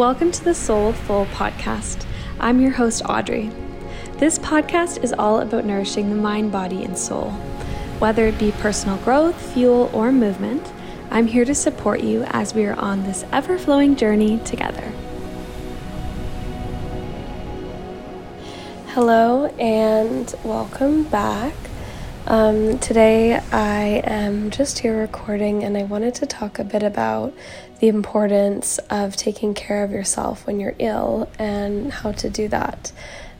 Welcome to the Soul Full Podcast. I'm your host, Audrey. This podcast is all about nourishing the mind, body, and soul. Whether it be personal growth, fuel, or movement, I'm here to support you as we are on this ever-flowing journey together. Hello and welcome back. Today I am just here recording, and I wanted to talk a bit about the importance of taking care of yourself when you're ill and how to do that.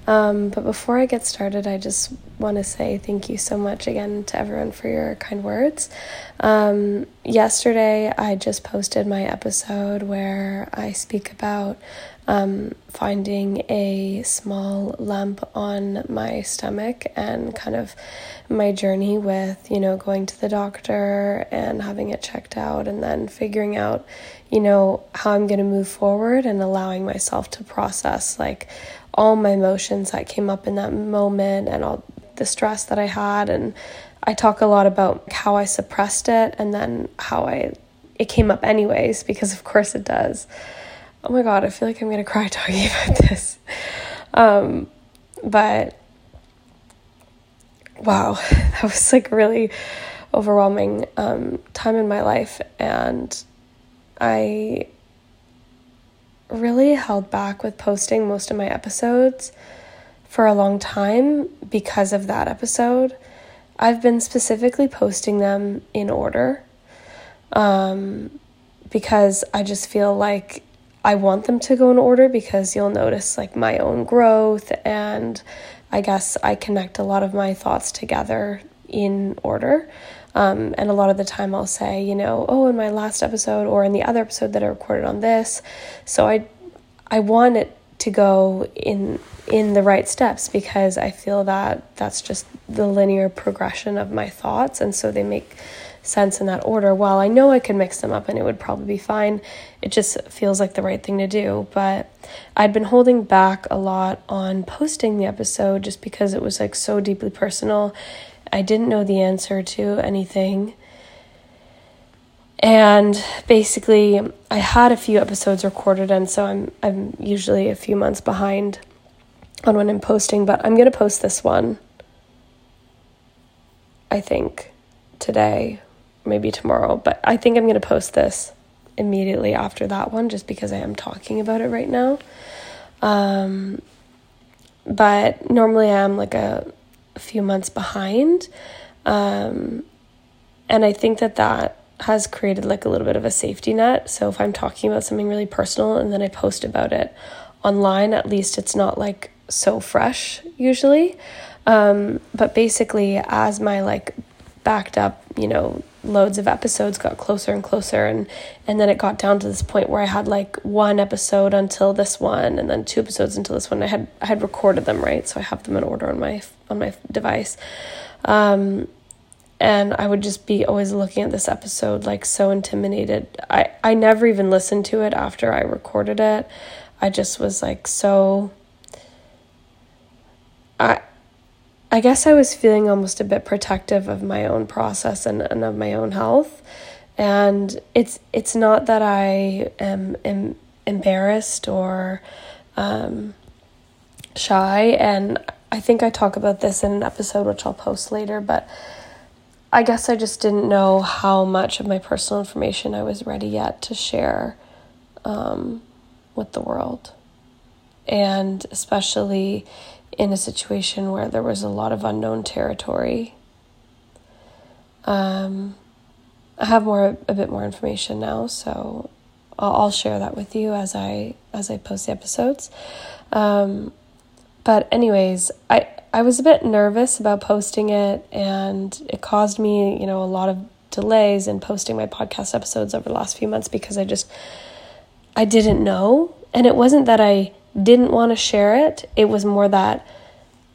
But before I get started, I just want to say thank you so much again to everyone for your kind words. Yesterday, I just posted my episode where I speak about finding a small lump on my stomach and kind of my journey with, you know, going to the doctor and having it checked out and then figuring out, you know, how I'm going to move forward and allowing myself to process like all my emotions that came up in that moment and all the stress that I had. And I talk a lot about how I suppressed it and then how it came up anyways, because of course it does. Oh my God, I feel like I'm going to cry talking about this. But wow, that was like really overwhelming time in my life. And I really held back with posting most of my episodes for a long time because of that episode. I've been specifically posting them in order because I just feel like I want them to go in order, because you'll notice like my own growth, and I guess I connect a lot of my thoughts together in order. And a lot of the time I'll say, you know, oh, in my last episode or in the other episode that I recorded on this. So I want it to go in the right steps, because I feel that that's just the linear progression of my thoughts. And so they make sense in that order. While I know I could mix them up and it would probably be fine, it just feels like the right thing to do. But I'd been holding back a lot on posting the episode just because it was like so deeply personal. I didn't know the answer to anything. And basically, I had a few episodes recorded, and so I'm usually a few months behind on when I'm posting, but I'm going to post this one, I think, today, maybe tomorrow, but I think I'm going to post this immediately after that one, just because I am talking about it right now. But normally I'm like a few months behind, and I think that has created like a little bit of a safety net. So if I'm talking about something really personal and then I post about it online, at least it's not like so fresh usually. But basically, as my like backed up, you know, loads of episodes got closer and closer, and then it got down to this point where I had like one episode until this one, and then two episodes until this one. I had recorded them, right? So I have them in order on my device, and I would just be always looking at this episode like so intimidated. I never even listened to it after I recorded it. I just was like so. I guess I was feeling almost a bit protective of my own process and of my own health. And it's not that I am embarrassed or shy. And I think I talk about this in an episode, which I'll post later. But I guess I just didn't know how much of my personal information I was ready yet to share with the world. And especially in a situation where there was a lot of unknown territory. I have a bit more information now, so I'll share that with you as I post the episodes. But anyways, I was a bit nervous about posting it, and it caused me, you know, a lot of delays in posting my podcast episodes over the last few months, because I didn't know. And it wasn't that I didn't want to share it. It was more that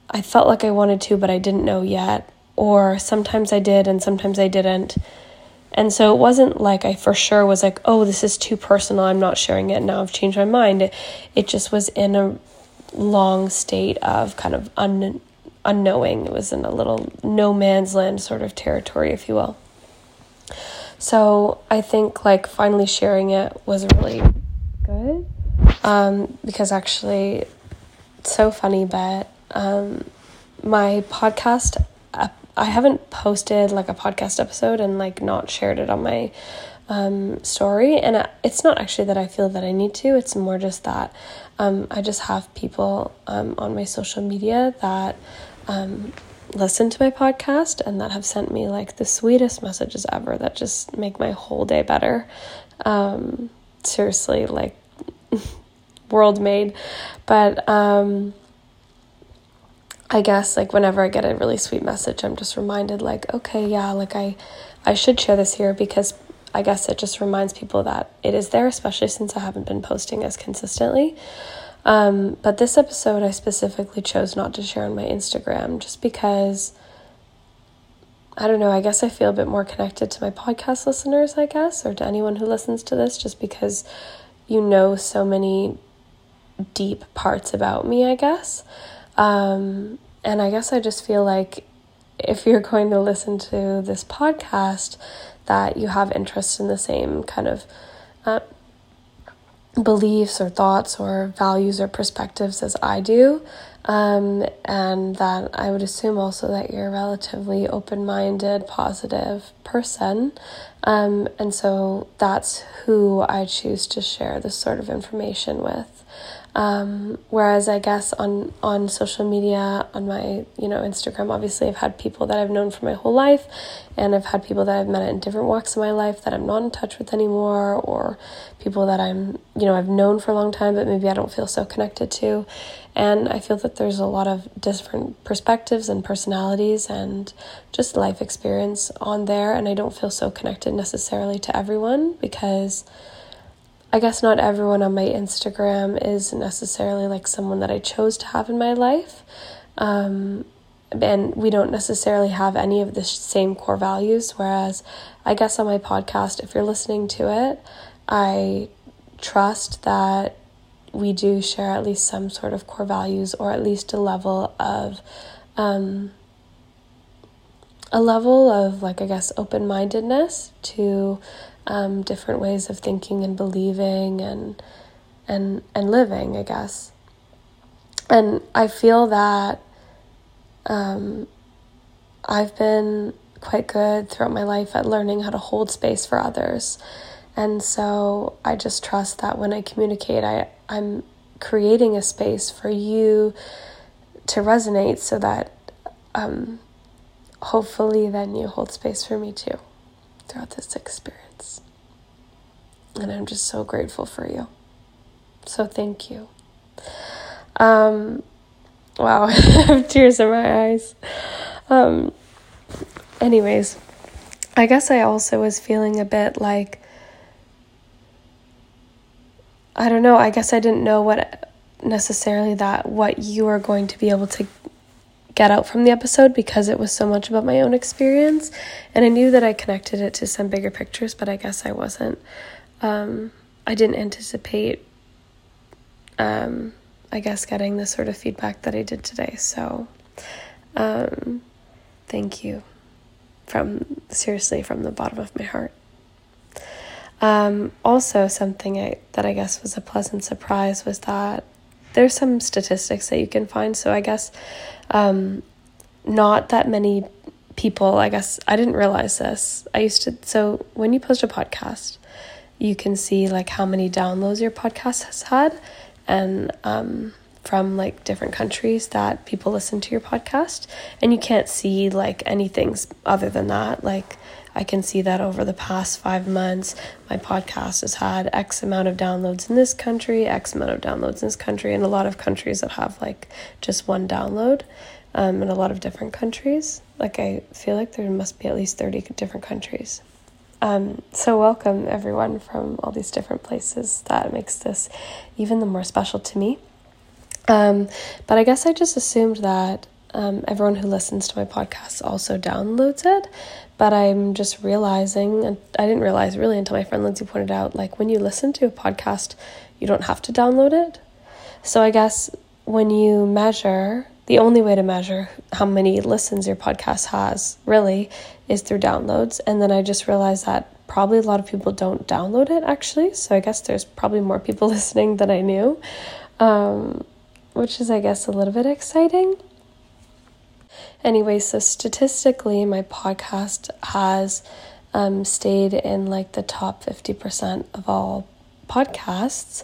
I felt like I wanted to, but I didn't know yet. Or sometimes I did and sometimes I didn't. And so it wasn't like I for sure was like, oh, this is too personal, I'm not sharing it, now I've changed my mind. It just was in a long state of kind of unknowing. It was in a little no man's land sort of territory, if you will. So I think like finally sharing it was really good. because actually it's so funny, but my podcast, I haven't posted like a podcast episode and like not shared it on my story, and it's not actually that I feel that I need to, it's more just that I just have people on my social media that listen to my podcast and that have sent me like the sweetest messages ever that just make my whole day better. Seriously, like world made. But I guess like whenever I get a really sweet message, I'm just reminded like, okay, yeah, like I should share this here, because I guess it just reminds people that it is there, especially since I haven't been posting as consistently. But this episode I specifically chose not to share on my Instagram just because, I don't know, I guess I feel a bit more connected to my podcast listeners, I guess, or to anyone who listens to this, just because you know so many deep parts about me, I guess. And I guess I just feel like if you're going to listen to this podcast, that you have interest in the same kind of beliefs or thoughts or values or perspectives as I do, and that I would assume also that you're a relatively open-minded, positive person, and so that's who I choose to share this sort of information with. Whereas I guess on social media, on my, you know, Instagram, obviously I've had people that I've known for my whole life, and I've had people that I've met in different walks of my life that I'm not in touch with anymore, or people that I'm, you know, I've known for a long time, but maybe I don't feel so connected to. And I feel that there's a lot of different perspectives and personalities and just life experience on there. And I don't feel so connected necessarily to everyone, because I guess not everyone on my Instagram is necessarily like someone that I chose to have in my life. And we don't necessarily have any of the same core values. Whereas I guess on my podcast, if you're listening to it, I trust that we do share at least some sort of core values, or at least a level of like, I guess, open-mindedness to different ways of thinking and believing and living, I guess. And I feel that I've been quite good throughout my life at learning how to hold space for others. And so I just trust that when I communicate, I'm creating a space for you to resonate, so that hopefully then you hold space for me too throughout this experience. And I'm just so grateful for you. So thank you. Wow, I have tears in my eyes. Anyways, I guess I also was feeling a bit like, I don't know, I guess I didn't know what you are going to be able to get out from the episode, because it was so much about my own experience. And I knew that I connected it to some bigger pictures, but I guess I wasn't. I didn't anticipate, I guess, getting the sort of feedback that I did today. So, thank you seriously from the bottom of my heart. Also something that I guess was a pleasant surprise was that there's some statistics that you can find. So I guess, not that many people, I guess, I didn't realize this. So when you post a podcast, you can see like how many downloads your podcast has had, and from like different countries that people listen to your podcast, and you can't see like anything other than that. Like I can see that over the past 5 months, my podcast has had X amount of downloads in this country, X amount of downloads in this country, and a lot of countries that have like just one download, in a lot of different countries. Like I feel like there must be at least 30 different countries. So welcome everyone from all these different places. That makes this even the more special to me. But I guess I just assumed that everyone who listens to my podcast also downloads it. But I'm just realizing, and I didn't realize really until my friend Lindsay pointed out, like when you listen to a podcast, you don't have to download it. So I guess when you measure, the only way to measure how many listens your podcast has really is through downloads. And then I just realized that probably a lot of people don't download it, actually. So I guess there's probably more people listening than I knew, which is, I guess, a little bit exciting. Anyway, so statistically, my podcast has stayed in like the top 50% of all podcasts,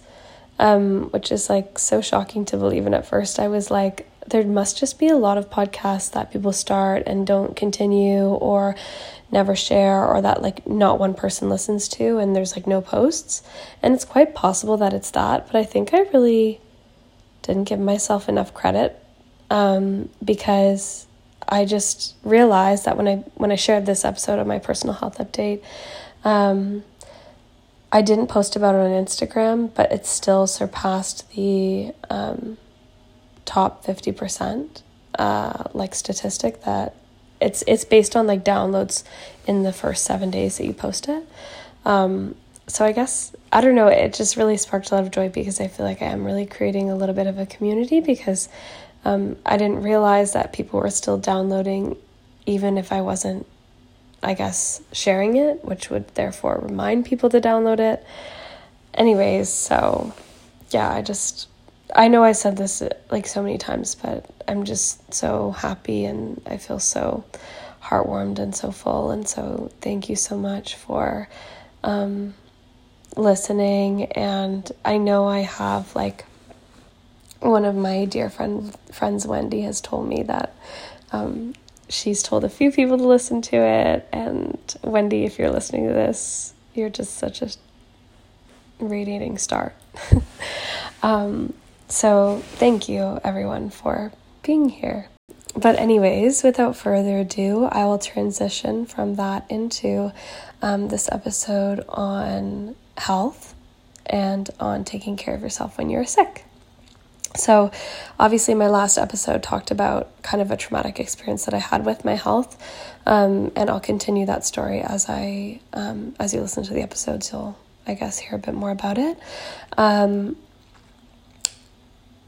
which is like so shocking to believe. And at first I was like, there must just be a lot of podcasts that people start and don't continue or never share, or that like not one person listens to and there's like no posts. And it's quite possible that it's that, but I think I really didn't give myself enough credit, because I just realized that when I shared this episode of my personal health update, I didn't post about it on Instagram, but it still surpassed the top 50% like statistic that it's based on like downloads in the first 7 days that you post it. So I guess, I don't know, it just really sparked a lot of joy because I feel like I am really creating a little bit of a community, because I didn't realize that people were still downloading even if I wasn't, I guess, sharing it, which would therefore remind people to download it. Anyways, so yeah, I know I said this like so many times, but I'm just so happy and I feel so heartwarmed and so full. And so thank you so much for listening. And I know I have like one of my dear friends, Wendy, has told me that she's told a few people to listen to it. And Wendy, if you're listening to this, you're just such a radiating star. So thank you everyone for being here. But anyways, without further ado, I will transition from that into this episode on health and on taking care of yourself when you're sick. So obviously my last episode talked about kind of a traumatic experience that I had with my health, and I'll continue that story as you listen to the episodes, you'll, I guess, hear a bit more about it.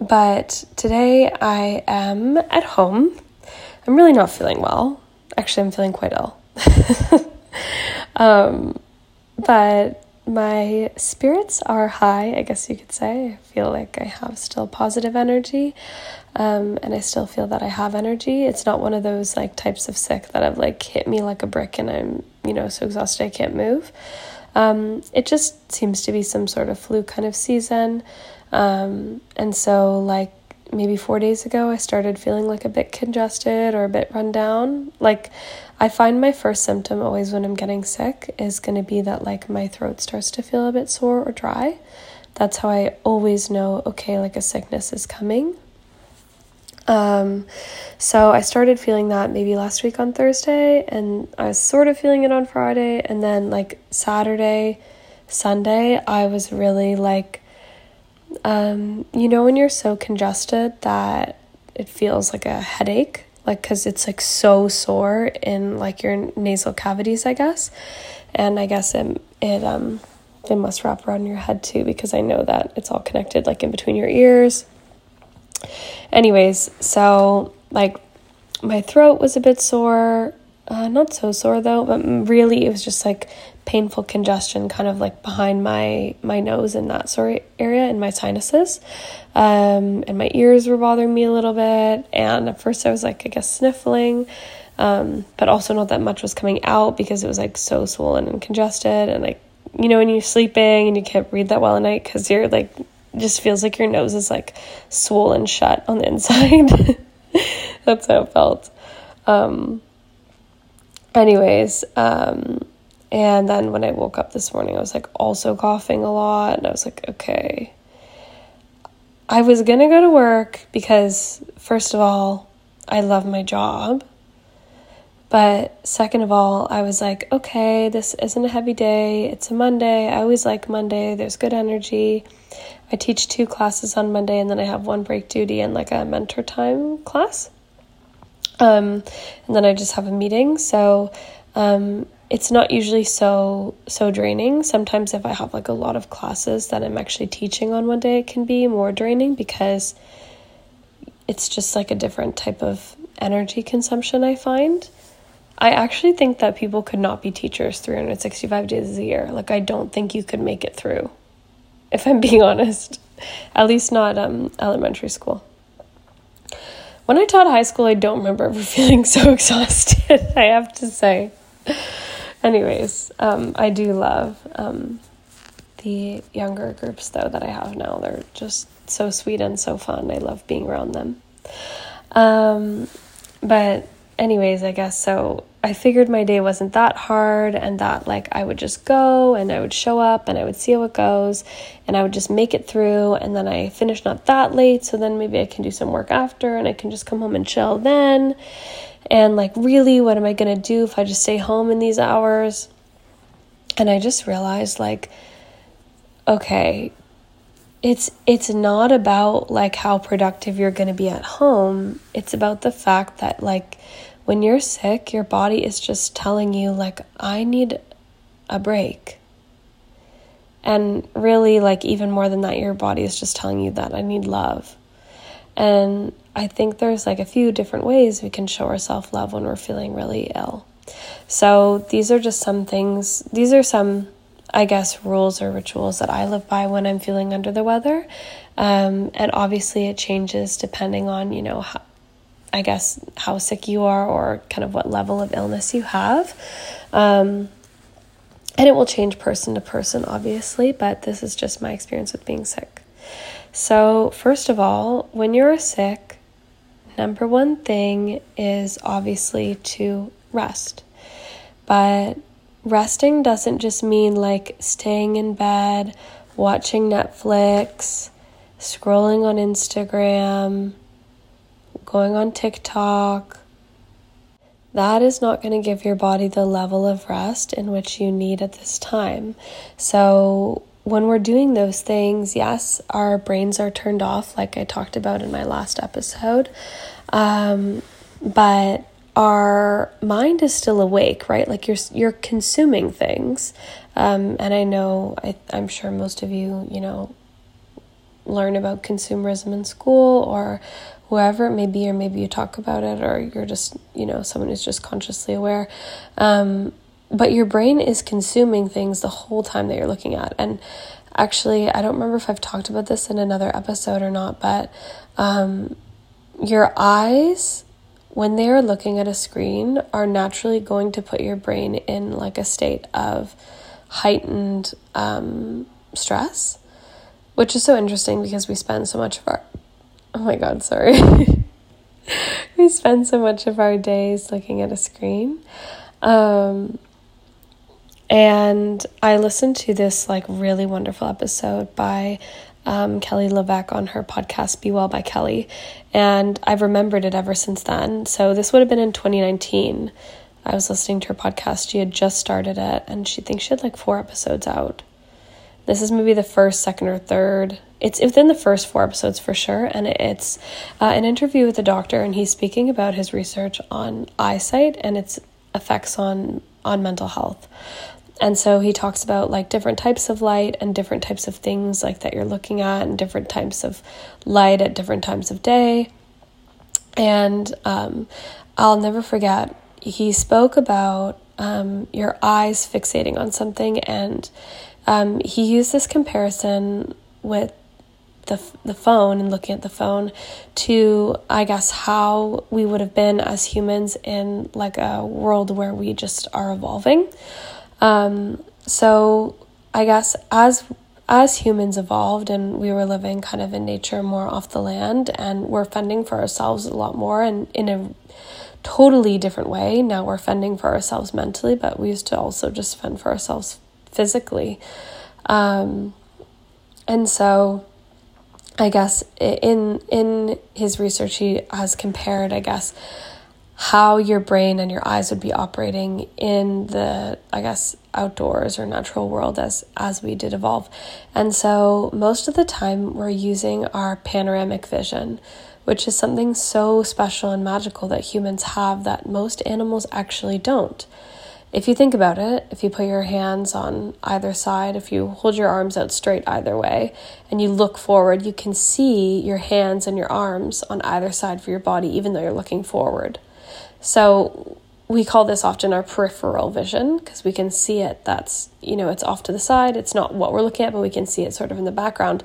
But today I am at home. I'm really not feeling well. Actually, I'm feeling quite ill. But my spirits are high, I guess you could say. I feel like I have still positive energy, and I still feel that I have energy. It's not one of those like types of sick that have like hit me like a brick and I'm, so exhausted I can't move. It just seems to be some sort of flu kind of season. And so like maybe 4 days ago, I started feeling like a bit congested or a bit run down. Like I find my first symptom always when I'm getting sick is going to be that like my throat starts to feel a bit sore or dry. That's how I always know, okay, like a sickness is coming. So I started feeling that maybe last week on Thursday, and I was sort of feeling it on Friday, and then like Saturday, Sunday, I was really like, when you're so congested that it feels like a headache, like, cause it's like so sore in like your nasal cavities, I guess. And I guess it must wrap around your head too, because I know that it's all connected like in between your ears. Anyways, so like my throat was a bit sore, not so sore though, but really it was just like painful congestion kind of like behind my nose in that sore area and my sinuses, and my ears were bothering me a little bit. And at first I was like, I guess sniffling, but also not that much was coming out because it was like so swollen and congested. And like, when you're sleeping and you can't breathe that well at night because you're like, just feels like your nose is like swollen shut on the inside. That's how it felt. And then when I woke up this morning, I was like also coughing a lot, and I was like, okay, I was going to go to work because first of all, I love my job. But second of all, I was like, okay, this isn't a heavy day. It's a Monday. I always like Monday. There's good energy. I teach 2 classes on Monday, and then I have 1 break duty and like a mentor time class. And then I just have a meeting. So it's not usually so draining. Sometimes if I have like a lot of classes that I'm actually teaching on one day, it can be more draining because it's just like a different type of energy consumption, I find. I actually think that people could not be teachers 365 days a year. Like, I don't think you could make it through, if I'm being honest, at least not elementary school. When I taught high school, I don't remember ever feeling so exhausted, I have to say. Anyways, I do love the younger groups, though, that I have now. They're just so sweet and so fun. I love being around them. But anyways, I guess so. I figured my day wasn't that hard, and that, like, I would just go and I would show up and I would see how it goes and I would just make it through, and then I finish not that late, so then maybe I can do some work after and I can just come home and chill then. And, like, really, what am I gonna do if I just stay home in these hours? And I just realized, like, okay, it's not about, like, how productive you're gonna be at home. It's about the fact that, like, when you're sick, your body is just telling you, like, I need a break. And really, like, even more than that, your body is just telling you that I need love. And I think there's, like, a few different ways we can show ourselves love when we're feeling really ill. So these are just some things. These are some, I guess, rules or rituals that I live by when I'm feeling under the weather. And obviously it changes depending on, you know, how, I guess, how sick you are or kind of what level of illness you have. And it will change person to person, obviously, but this is just my experience with being sick. So first of all, when you're sick, number one thing is obviously to rest. But resting doesn't just mean, like, staying in bed, watching Netflix, scrolling on Instagram, going on TikTok. That is not going to give your body the level of rest in which you need at this time. So when we're doing those things, yes, our brains are turned off, like I talked about in my last episode, but our mind is still awake, right? Like, you're consuming things, and I know, I'm sure most of you, you know, learn about consumerism in school or whoever it may be, or maybe you talk about it, or you're just, you know, someone who's just consciously aware. But your brain is consuming things the whole time that you're looking at. And actually, I don't remember if I've talked about this in another episode or not, but your eyes, when they are looking at a screen, are naturally going to put your brain in, like, a state of heightened stress, which is so interesting because we spend so much of our we spend so much of our days looking at a screen. And I listened to this, like, really wonderful episode by Kelly Levesque on her podcast, Be Well by Kelly. And I've remembered it ever since then. So this would have been in 2019. I was listening to her podcast. She had just started it, and she thinks she had, like, 4 episodes out. This is maybe the first, second, or third. It's within the first 4 episodes for sure, and it's an interview with a doctor, and he's speaking about his research on eyesight and its effects on mental health. And so he talks about, like, different types of light and different types of things, like, that you're looking at, and different types of light at different times of day. And I'll never forget, he spoke about your eyes fixating on something, and he used this comparison with the phone and looking at the phone to, I guess, how we would have been as humans in, like, a world where we just are evolving. So I guess as humans evolved and we were living kind of in nature, more off the land, and we're fending for ourselves a lot more and in a totally different way. Now we're fending for ourselves mentally, but we used to also just fend for ourselves physically. And so I guess in his research, he has compared, I guess, how your brain and your eyes would be operating in the, I guess, outdoors or natural world as we did evolve. And so most of the time we're using our panoramic vision, which is something so special and magical that humans have that most animals actually don't. If you think about it, if you put your hands on either side, if you hold your arms out straight either way, and you look forward, you can see your hands and your arms on either side for your body, even though you're looking forward. So we call this often our peripheral vision, because we can see it. That's, you know, it's off to the side. It's not what we're looking at, but we can see it sort of in the background.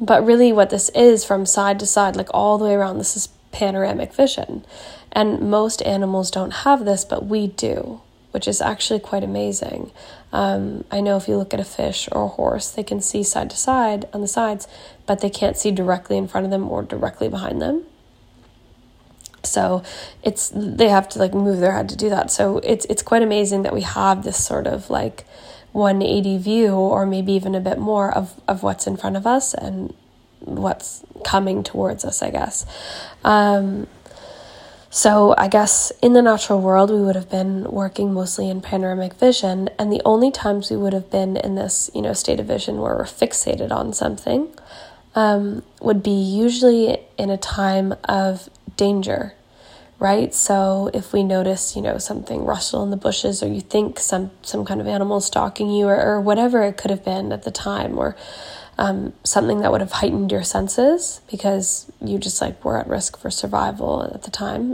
But really what this is, from side to side, like all the way around, this is panoramic vision. And most animals don't have this, but we do, which is actually quite amazing. I know if you look at a fish or a horse, they can see side to side on the sides, but they can't see directly in front of them or directly behind them. So they have to like move their head to do that. So it's quite amazing that we have this sort of like 180 view, or maybe even a bit more, of what's in front of us and what's coming towards us, I guess. So I guess in the natural world, we would have been working mostly in panoramic vision. And the only times we would have been in this, you know, state of vision where we're fixated on something would be usually in a time of danger, right? So if we notice, you know, something rustle in the bushes, or you think some kind of animal is stalking you, or whatever it could have been at the time, or something that would have heightened your senses, because you just like were at risk for survival at the time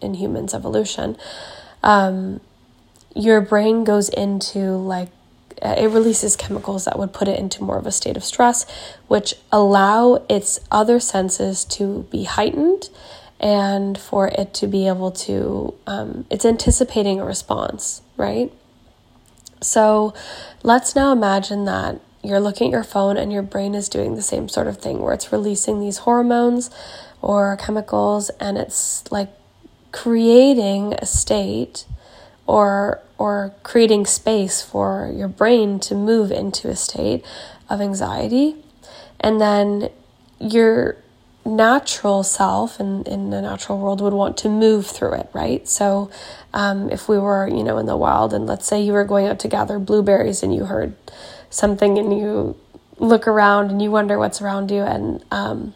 in humans' evolution, your brain goes into like, it releases chemicals that would put it into more of a state of stress, which allow its other senses to be heightened and for it to be able to, it's anticipating a response, right? So let's now imagine that you're looking at your phone and your brain is doing the same sort of thing, where it's releasing these hormones or chemicals, and it's like creating a state or creating space for your brain to move into a state of anxiety. And then your natural self in the natural world would want to move through it, right? So if we were, you know, in the wild, and let's say you were going out to gather blueberries and you heard something and you look around and you wonder what's around you, and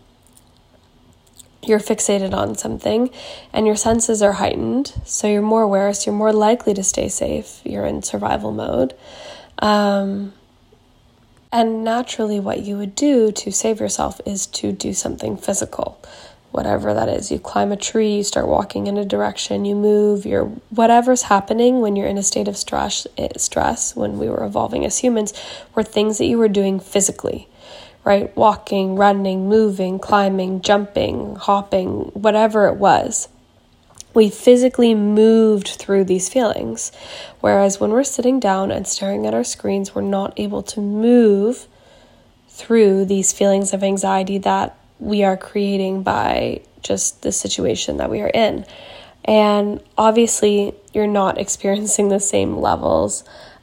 you're fixated on something and your senses are heightened, so you're more aware, so you're more likely to stay safe. You're in survival mode. And naturally what you would do to save yourself is to do something physical, whatever that is. You climb a tree, you start walking in a direction, you move, you're whatever's happening when you're in a state of stress when we were evolving as humans, were things that you were doing physically. Right? Walking, running, moving, climbing, jumping, hopping, whatever it was. We physically moved through these feelings. Whereas when we're sitting down and staring at our screens, we're not able to move through these feelings of anxiety that we are creating by just the situation that we are in. And obviously, you're not experiencing the same levels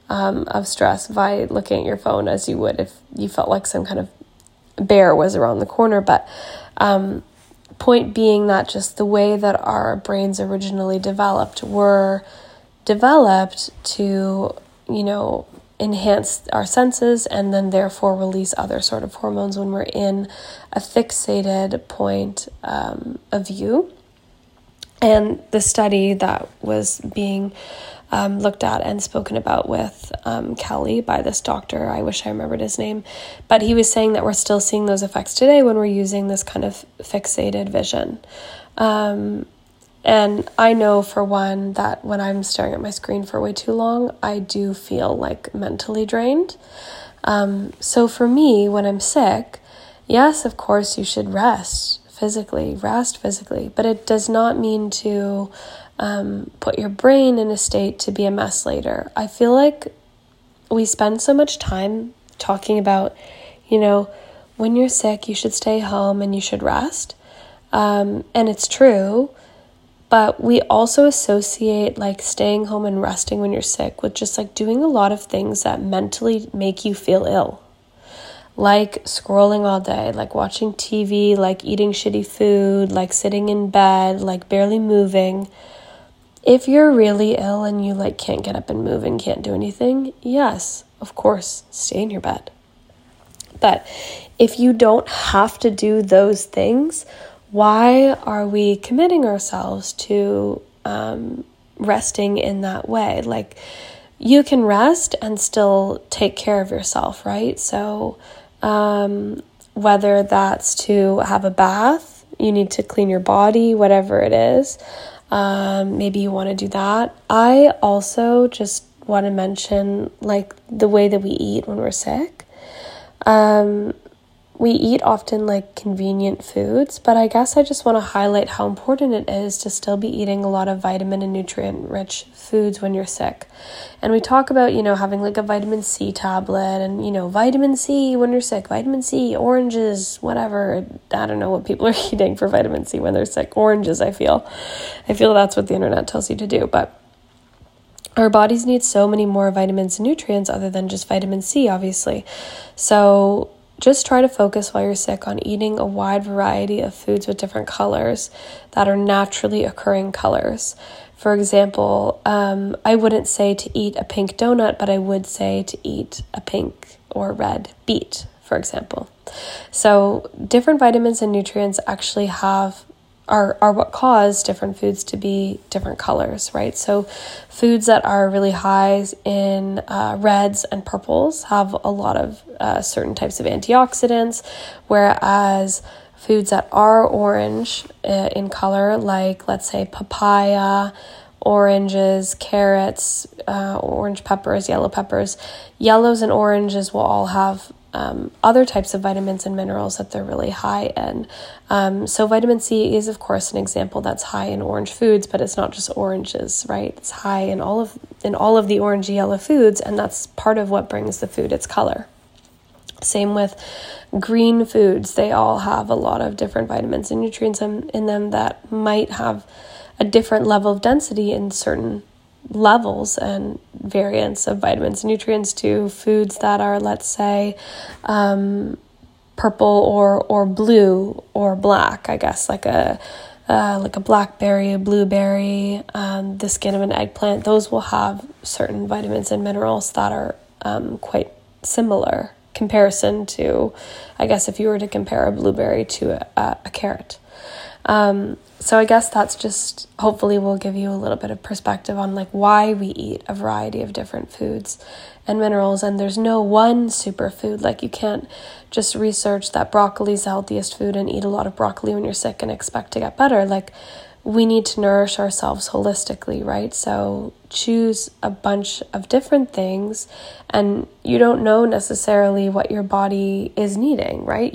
of stress by looking at your phone as you would if you felt like some kind of bear was around the corner. But point being that just the way that our brains originally developed were developed to, you know, enhance our senses and then therefore release other sort of hormones when we're in a fixated point of view. And the study that was being looked at and spoken about with Kelly by this doctor, I wish I remembered his name, but he was saying that we're still seeing those effects today when we're using this kind of fixated vision. And I know for one that when I'm staring at my screen for way too long, I do feel like mentally drained. So for me, when I'm sick, yes, of course you should rest physically, but it does not mean to put your brain in a state to be a mess later. I feel like we spend so much time talking about, you know, when you're sick, you should stay home and you should rest. And it's true, but we also associate like staying home and resting when you're sick with just like doing a lot of things that mentally make you feel ill. Like scrolling all day, like watching TV, like eating shitty food, like sitting in bed, like barely moving. If you're really ill and you like can't get up and move and can't do anything, yes, of course, stay in your bed. But if you don't have to do those things, why are we committing ourselves to resting in that way? Like, you can rest and still take care of yourself, right? So whether that's to have a bath, you need to clean your body, whatever it is. Maybe you want to do that. I also just want to mention like the way that we eat when we're sick. We eat often like convenient foods, but I guess I just want to highlight how important it is to still be eating a lot of vitamin and nutrient rich foods when you're sick. And we talk about, you know, having like a vitamin C tablet and, you know, vitamin C when you're sick, vitamin C, oranges, whatever. I don't know what people are eating for vitamin C when they're sick. Oranges, I feel that's what the internet tells you to do, but our bodies need so many more vitamins and nutrients other than just vitamin C, obviously. So just try to focus while you're sick on eating a wide variety of foods with different colors that are naturally occurring colors. For example, I wouldn't say to eat a pink donut, but I would say to eat a pink or red beet, for example. So different vitamins and nutrients actually are what cause different foods to be different colors, right? So foods that are really high in reds and purples have a lot of certain types of antioxidants, whereas foods that are orange in color, like let's say papaya, oranges, carrots, orange peppers, yellow peppers, yellows and oranges will all have other types of vitamins and minerals that they're really high in. So vitamin C is, of course, an example that's high in orange foods, but it's not just oranges, right? It's high in all of the orangey yellow foods, and that's part of what brings the food its color. Same with green foods. They all have a lot of different vitamins and nutrients in them that might have a different level of density in certain levels and variants of vitamins and nutrients to foods that are, let's say, purple or blue or black, I guess, like a blackberry, a blueberry, the skin of an eggplant. Those will have certain vitamins and minerals that are quite similar comparison to, I guess, if you were to compare a blueberry to a carrot. So I guess that's just, hopefully will give you a little bit of perspective on like why we eat a variety of different foods and minerals. And there's no one superfood. Like you can't just research that broccoli is the healthiest food and eat a lot of broccoli when you're sick and expect to get better. Like we need to nourish ourselves holistically, right? So choose a bunch of different things, and you don't know necessarily what your body is needing, right?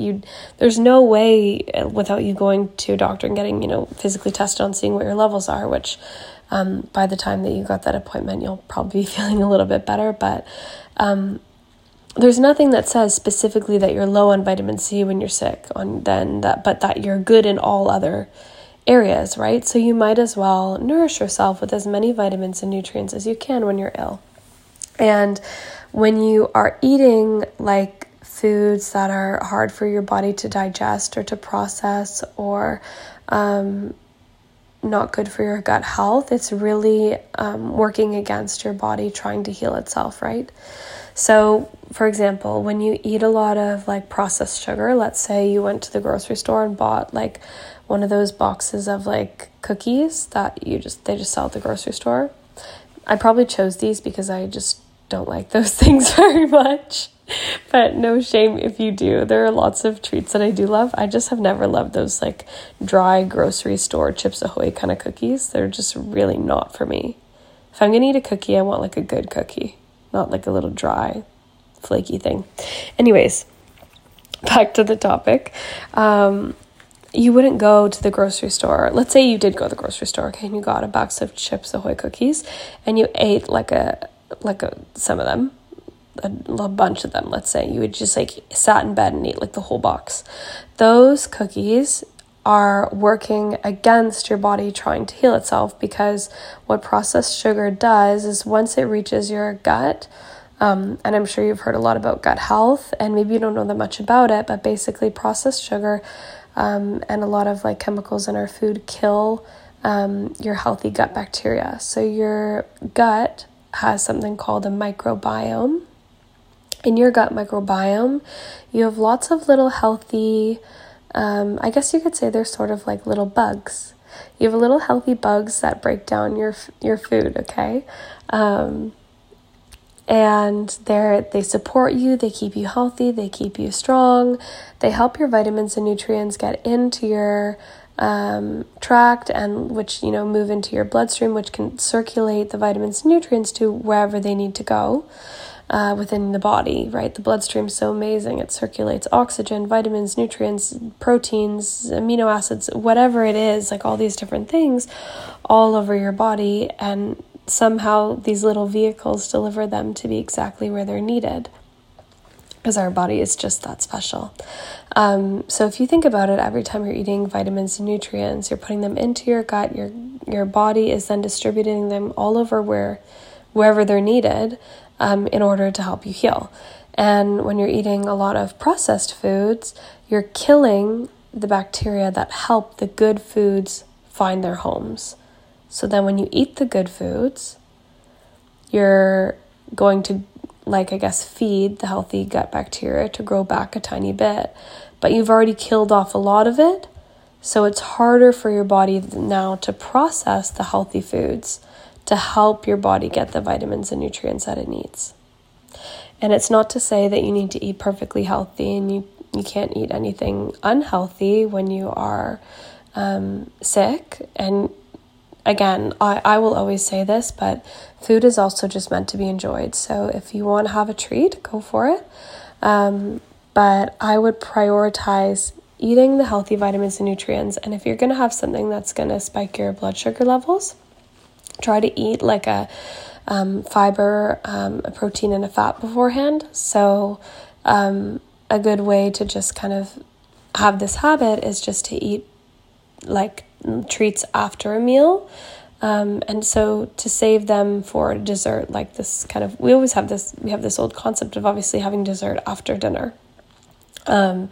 There's no way without you going to a doctor and getting, you know, physically tested on seeing what your levels are, which by the time that you got that appointment, you'll probably be feeling a little bit better. But there's nothing that says specifically that you're low on vitamin C when you're sick, but that you're good in all other areas, right? So you might as well nourish yourself with as many vitamins and nutrients as you can when you're ill. And when you are eating like foods that are hard for your body to digest or to process or not good for your gut health, it's really working against your body trying to heal itself, right? So, for example, when you eat a lot of like processed sugar, let's say you went to the grocery store and bought like one of those boxes of like cookies that they just sell at the grocery store. I probably chose these because I just don't like those things very much. But no shame if you do. There are lots of treats that I do love. I just have never loved those like dry grocery store Chips Ahoy kind of cookies. They're just really not for me. If I'm gonna eat a cookie, I want like a good cookie, not like a little dry, flaky thing. Anyways, back to the topic. You wouldn't go to the grocery store. Let's say you did go to the grocery store, okay, and you got a box of Chips Ahoy cookies, and you ate some of them, a bunch of them, let's say. You would just like sat in bed and eat like the whole box. Those cookies are working against your body trying to heal itself, because what processed sugar does is once it reaches your gut, and I'm sure you've heard a lot about gut health, and maybe you don't know that much about it, but basically processed sugar and a lot of like chemicals in our food kill your healthy gut bacteria. So your gut has something called a microbiome. In your gut microbiome, you have lots of little healthy, I guess you could say they're sort of like little bugs. You have little healthy bugs that break down your food, okay? And they support you, they keep you healthy, they keep you strong, they help your vitamins and nutrients get into your tract, and which, you know, move into your bloodstream, which can circulate the vitamins and nutrients to wherever they need to go within the body, right? The bloodstream is so amazing. It circulates oxygen, vitamins, nutrients, proteins, amino acids, whatever it is, like all these different things all over your body, and somehow these little vehicles deliver them to be exactly where they're needed, because our body is just that special. So if you think about it, every time you're eating vitamins and nutrients, you're putting them into your gut. Your body is then distributing them all over wherever they're needed in order to help you heal. And when you're eating a lot of processed foods, you're killing the bacteria that help the good foods find their homes. So then when you eat the good foods, you're going to feed the healthy gut bacteria to grow back a tiny bit. But you've already killed off a lot of it, so it's harder for your body now to process the healthy foods to help your body get the vitamins and nutrients that it needs. And it's not to say that you need to eat perfectly healthy and you can't eat anything unhealthy when you are sick. And again, I will always say this, but food is also just meant to be enjoyed. So if you want to have a treat, go for it. But I would prioritize eating the healthy vitamins and nutrients. And if you're going to have something that's going to spike your blood sugar levels, try to eat like a fiber, a protein, and a fat beforehand. So a good way to just kind of have this habit is just to eat like treats after a meal, and so to save them for dessert, like this kind of, we have this old concept of obviously having dessert after dinner, and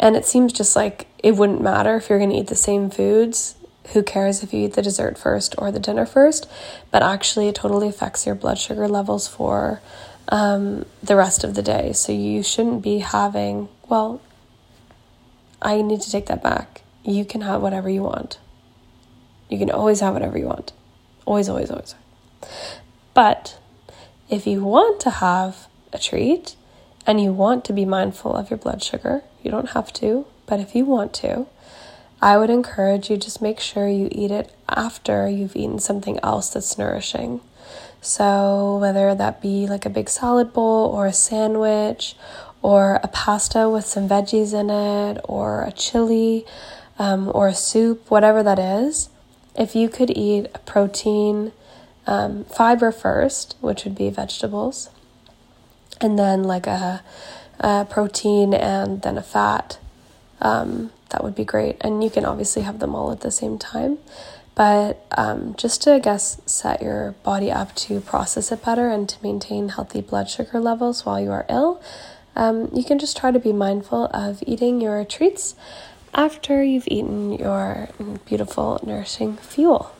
it seems just like it wouldn't matter if you're going to eat the same foods. Who cares if you eat the dessert first or the dinner first? But actually it totally affects your blood sugar levels for the rest of the day. So you shouldn't be having, well, I need to take that back. You can have whatever you want. You can always have whatever you want. Always, always, always. But if you want to have a treat and you want to be mindful of your blood sugar, you don't have to, but if you want to, I would encourage you, just make sure you eat it after you've eaten something else that's nourishing. So whether that be like a big salad bowl or a sandwich or a pasta with some veggies in it or a chili, or a soup, whatever that is, if you could eat a protein, fiber first, which would be vegetables, and then like a protein and then a fat, that would be great. And you can obviously have them all at the same time, but just to, I guess, set your body up to process it better and to maintain healthy blood sugar levels while you are ill, you can just try to be mindful of eating your treats after you've eaten your beautiful nourishing fuel.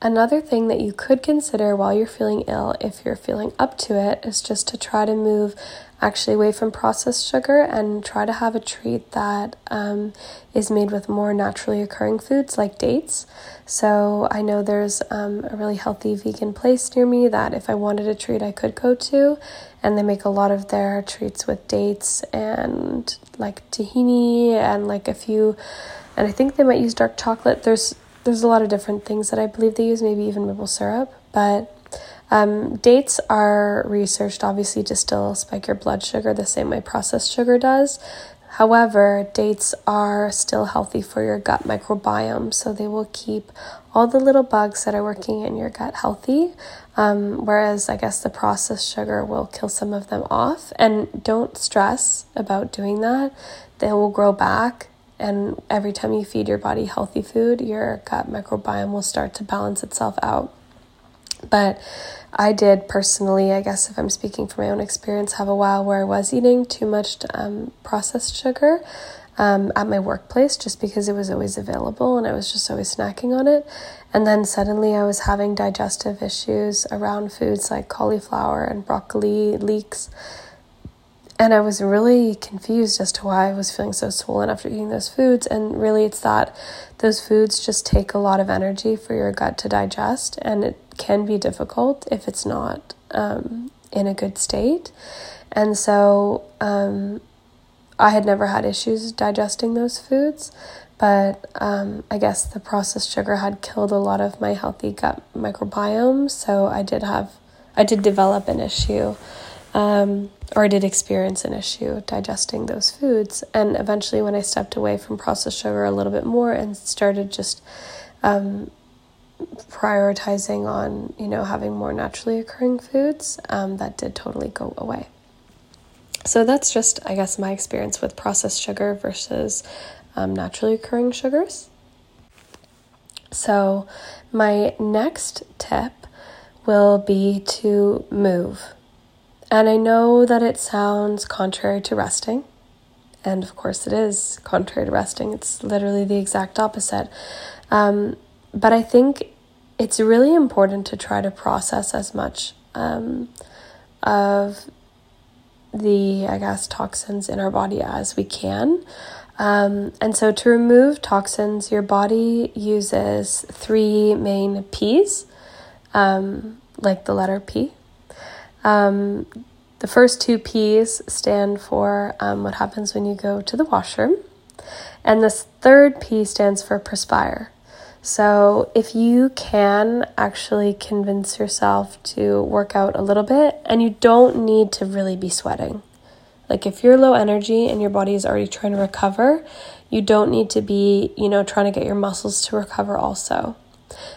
Another thing that you could consider while you're feeling ill, if you're feeling up to it, is just to try to move actually away from processed sugar and try to have a treat that is made with more naturally occurring foods like dates. So I know there's a really healthy vegan place near me that if I wanted a treat I could go to, and they make a lot of their treats with dates and like tahini and like a few, and I think they might use dark chocolate. There's a lot of different things that I believe they use, maybe even maple syrup, but dates are researched, obviously, to still spike your blood sugar the same way processed sugar does. However, dates are still healthy for your gut microbiome, so they will keep all the little bugs that are working in your gut healthy, whereas I guess the processed sugar will kill some of them off. And don't stress about doing that. They will grow back. And every time you feed your body healthy food, your gut microbiome will start to balance itself out. But I did personally, I guess if I'm speaking from my own experience, have a while where I was eating too much processed sugar at my workplace, just because it was always available and I was just always snacking on it. And then suddenly I was having digestive issues around foods like cauliflower and broccoli, leeks. And I was really confused as to why I was feeling so swollen after eating those foods. And really it's that those foods just take a lot of energy for your gut to digest. And it can be difficult if it's not in a good state. And so I had never had issues digesting those foods, but I guess the processed sugar had killed a lot of my healthy gut microbiome, so I did develop an issue, or I did experience an issue digesting those foods. And eventually when I stepped away from processed sugar a little bit more and started just prioritizing on, having more naturally occurring foods, that did totally go away. So that's just, I guess, my experience with processed sugar versus naturally occurring sugars. So my next tip will be to move. And I know that it sounds contrary to resting. And of course it is contrary to resting. It's literally the exact opposite. But I think it's really important to try to process as much of the, toxins in our body as we can. And so to remove toxins, your body uses three main P's, like the letter P. The first two P's stand for what happens when you go to the washroom. And this third P stands for perspire. So if you can actually convince yourself to work out a little bit, and you don't need to really be sweating. Like if you're low energy and your body is already trying to recover, you don't need to be, trying to get your muscles to recover also.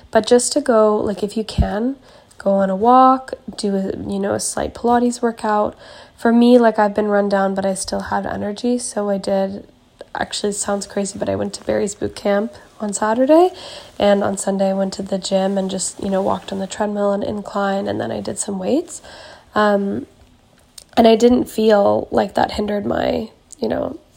But just to go, if you can, go on a walk, do a slight Pilates workout. For me, I've been run down, but I still had energy, so I did. Actually, it sounds crazy, but I went to Barry's Bootcamp on Saturday, and on Sunday I went to the gym and just, walked on the treadmill and incline, and then I did some weights. And I didn't feel like that hindered my,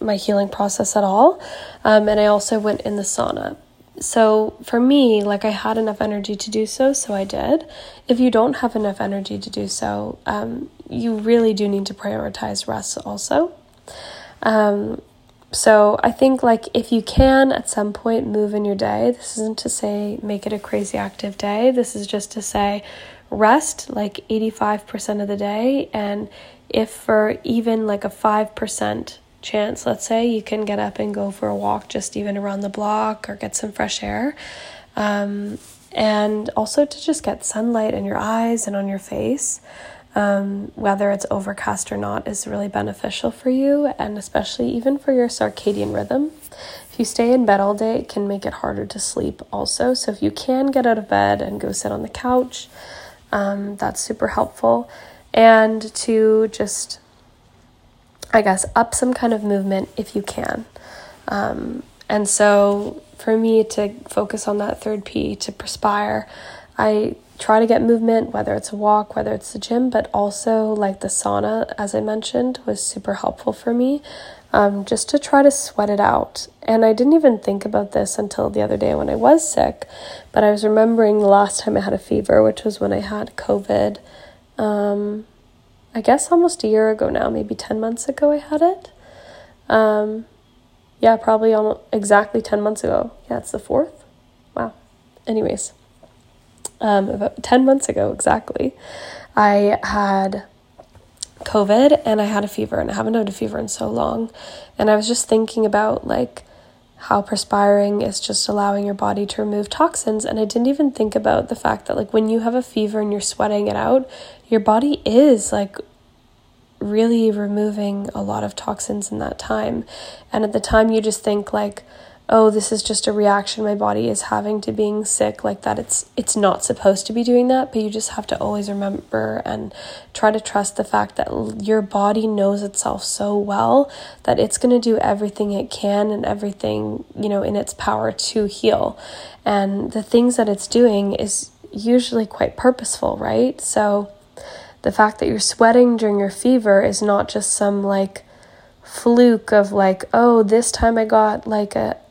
my healing process at all. And I also went in the sauna. So for me, I had enough energy to do so, so I did. If you don't have enough energy to do so, you really do need to prioritize rest also. So I think if you can at some point move in your day, this isn't to say make it a crazy active day. This is just to say rest 85% of the day. And if for even a 5% chance, let's say you can get up and go for a walk just even around the block or get some fresh air. And also to just get sunlight in your eyes and on your face. Whether it's overcast or not is really beneficial for you, and especially even for your circadian rhythm. If you stay in bed all day, it can make it harder to sleep also. So if you can get out of bed and go sit on the couch, that's super helpful. And to just, up some kind of movement if you can. And so for me to focus on that third P, to perspire, I try to get movement, whether it's a walk, whether it's the gym, but also the sauna, as I mentioned, was super helpful for me, just to try to sweat it out. And I didn't even think about this until the other day when I was sick, but I was remembering the last time I had a fever, which was when I had COVID, almost a year ago now, maybe 10 months ago I had it. Yeah, probably almost exactly 10 months ago. Yeah, it's the 4th. Wow. Anyways. About 10 months ago exactly, I had COVID and I had a fever, and I haven't had a fever in so long. And I was just thinking about how perspiring is just allowing your body to remove toxins. And I didn't even think about the fact that when you have a fever and you're sweating it out, your body is really removing a lot of toxins in that time. And at the time you just think oh, this is just a reaction my body is having to being sick, that it's not supposed to be doing that, but you just have to always remember and try to trust the fact that your body knows itself so well that it's going to do everything it can and everything, in its power to heal. And the things that it's doing is usually quite purposeful, right? So the fact that you're sweating during your fever is not just some fluke of oh, this time I got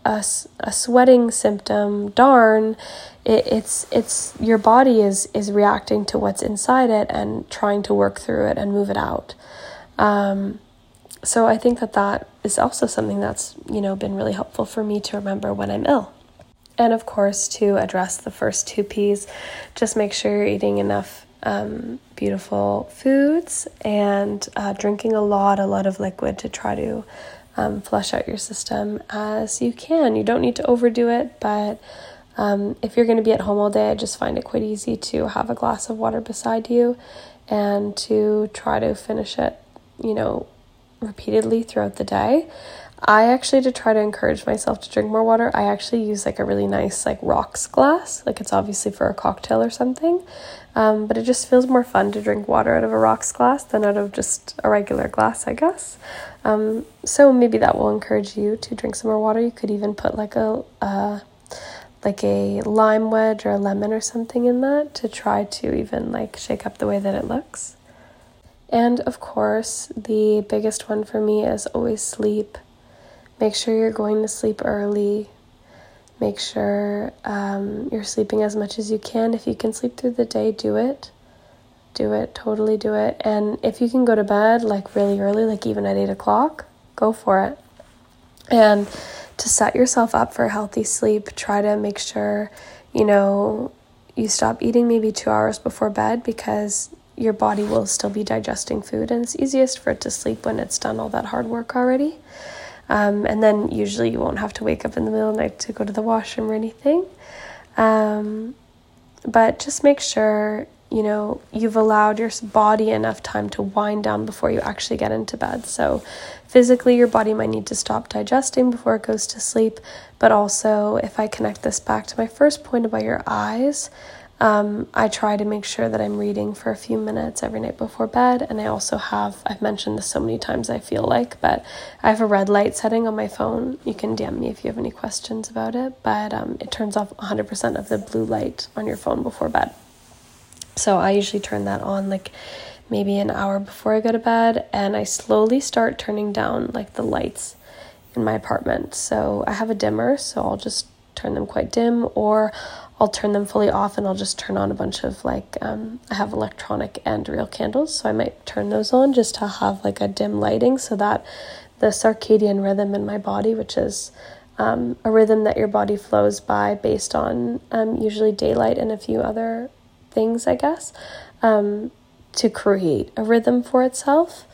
a sweating symptom, darn. It's your body is reacting to what's inside it and trying to work through it and move it out. So I think that is also something that's been really helpful for me to remember when I'm ill. And of course, to address the first two P's, just make sure you're eating enough beautiful foods and drinking a lot of liquid to try to flush out your system as you can. You don't need to overdo it, but if you're going to be at home all day, I just find it quite easy to have a glass of water beside you and to try to finish it, you know, repeatedly throughout the day. I actually, to try to encourage myself to drink more water, I actually use like a really nice like rocks glass. Like, it's obviously for a cocktail or something, but it just feels more fun to drink water out of a rocks glass than out of just a regular glass, I guess. So maybe that will encourage you to drink some more water. You could even put like a lime wedge or a lemon or something in that to try to even like shake up the way that it looks. And of course, the biggest one for me is always sleep. Make sure you're going to sleep early. Make sure you're sleeping as much as you can. If you can sleep through the day, do it. Do it, totally do it. And if you can go to bed like really early, like even at 8 o'clock, go for it. And to set yourself up for a healthy sleep, try to make sure, you know, you stop eating maybe 2 hours before bed, because your body will still be digesting food and it's easiest for it to sleep when it's done all that hard work already. And then usually you won't have to wake up in the middle of the night to go to the washroom or anything. But just make sure, you know, you've allowed your body enough time to wind down before you actually get into bed. So physically, your body might need to stop digesting before it goes to sleep. But also, if I connect this back to my first point about your eyes, I try to make sure that I'm reading for a few minutes every night before bed. And I also have, I've mentioned this so many times I feel like, but I have a red light setting on my phone. You can DM me if you have any questions about it, but it turns off 100% of the blue light on your phone before bed. So I usually turn that on like maybe an hour before I go to bed, and I slowly start turning down like the lights in my apartment. So I have a dimmer, so I'll just turn them quite dim, or I'll turn them fully off and I'll just turn on a bunch of like, I have electronic and real candles, so I might turn those on just to have like a dim lighting, so that the circadian rhythm in my body, which is a rhythm that your body flows by based on usually daylight and a few other things, I guess, to create a rhythm for itself.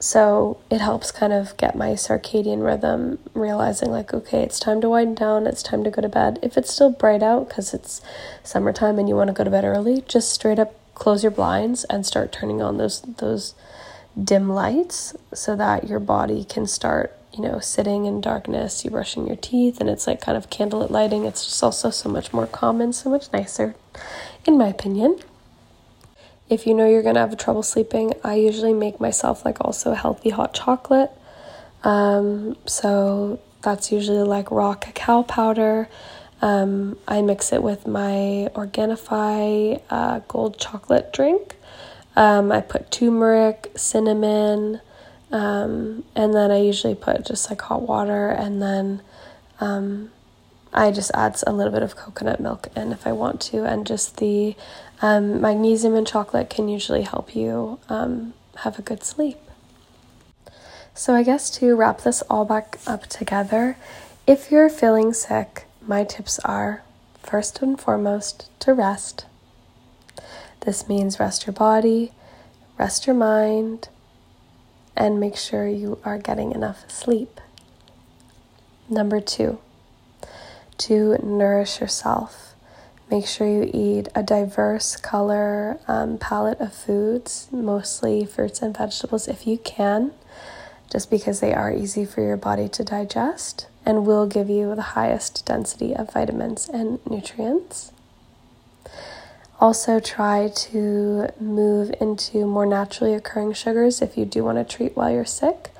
So it helps kind of get my circadian rhythm, realizing like, okay, it's time to wind down, it's time to go to bed. If it's still bright out because it's summertime and you want to go to bed early, just straight up close your blinds and start turning on those dim lights, so that your body can start, you know, sitting in darkness, you brushing your teeth, and it's like kind of candlelit lighting. It's just also so much more calm and so much nicer, in my opinion. If you know you're going to have trouble sleeping, I usually make myself like also healthy hot chocolate. So that's usually like raw cacao powder. I mix it with my Organifi gold chocolate drink. I put turmeric, cinnamon, and then I usually put just like hot water, and then I just add a little bit of coconut milk in if I want to, and just the magnesium and chocolate can usually help you have a good sleep. So I guess to wrap this all back up together, if you're feeling sick, my tips are, first and foremost, to rest. This means rest your body, rest your mind, and make sure you are getting enough sleep. Number two, to nourish yourself. Make sure you eat a diverse color palette of foods, mostly fruits and vegetables if you can, just because they are easy for your body to digest and will give you the highest density of vitamins and nutrients. Also, try to move into more naturally occurring sugars if you do want to treat while you're sick,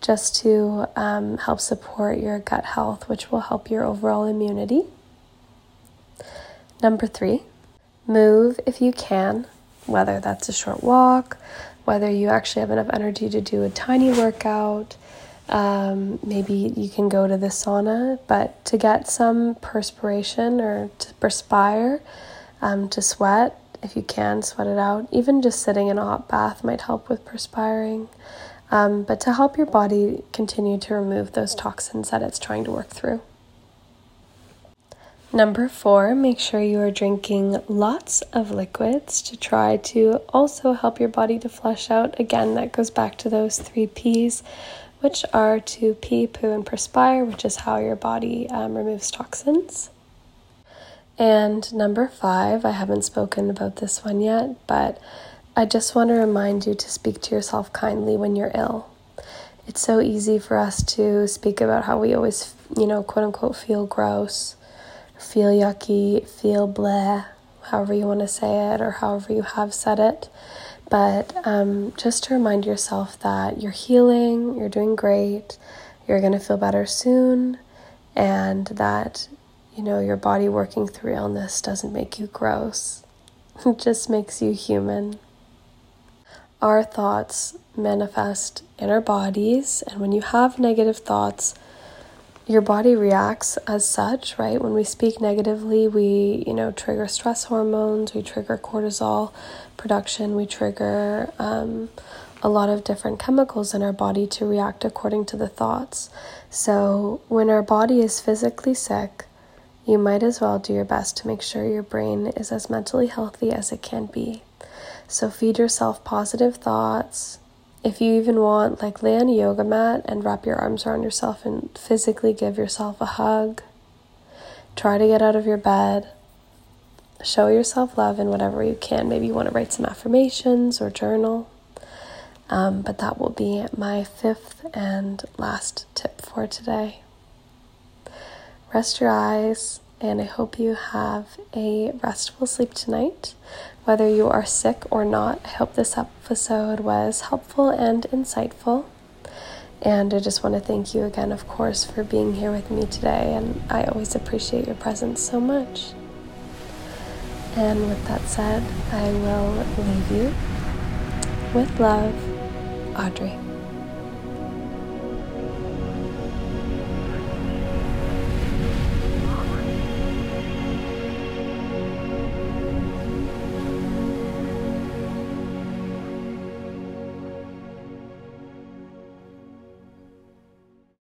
just to help support your gut health, which will help your overall immunity. Number three, move if you can, whether that's a short walk, whether you actually have enough energy to do a tiny workout, maybe you can go to the sauna, but to get some perspiration or to perspire, to sweat, if you can, sweat it out. Even just sitting in a hot bath might help with perspiring, but to help your body continue to remove those toxins that it's trying to work through. Number four, make sure you are drinking lots of liquids to try to also help your body to flush out. Again, that goes back to those 3 Ps, which are to pee, poo, and perspire, which is how your body removes toxins. And number 5, I haven't spoken about this one yet, but I just want to remind you to speak to yourself kindly when you're ill. It's so easy for us to speak about how we always, quote unquote, feel gross, feel yucky, feel bleh, however you want to say it or however you have said it. But just to remind yourself that you're healing, you're doing great, you're going to feel better soon, and that, your body working through illness doesn't make you gross. It just makes you human. Our thoughts manifest in our bodies, and when you have negative thoughts, your body reacts as such, right? When we speak negatively, we, trigger stress hormones, we trigger cortisol production, we trigger a lot of different chemicals in our body to react according to the thoughts. So when our body is physically sick, you might as well do your best to make sure your brain is as mentally healthy as it can be. So feed yourself positive thoughts. If you even want, lay on a yoga mat and wrap your arms around yourself and physically give yourself a hug. Try to get out of your bed. Show yourself love in whatever you can. Maybe you want to write some affirmations or journal. But that will be my 5th and last tip for today. Rest your eyes, and I hope you have a restful sleep tonight. Whether you are sick or not, I hope this episode was helpful and insightful. And I just want to thank you again, of course, for being here with me today. And I always appreciate your presence so much. And with that said, I will leave you with love, Audrey.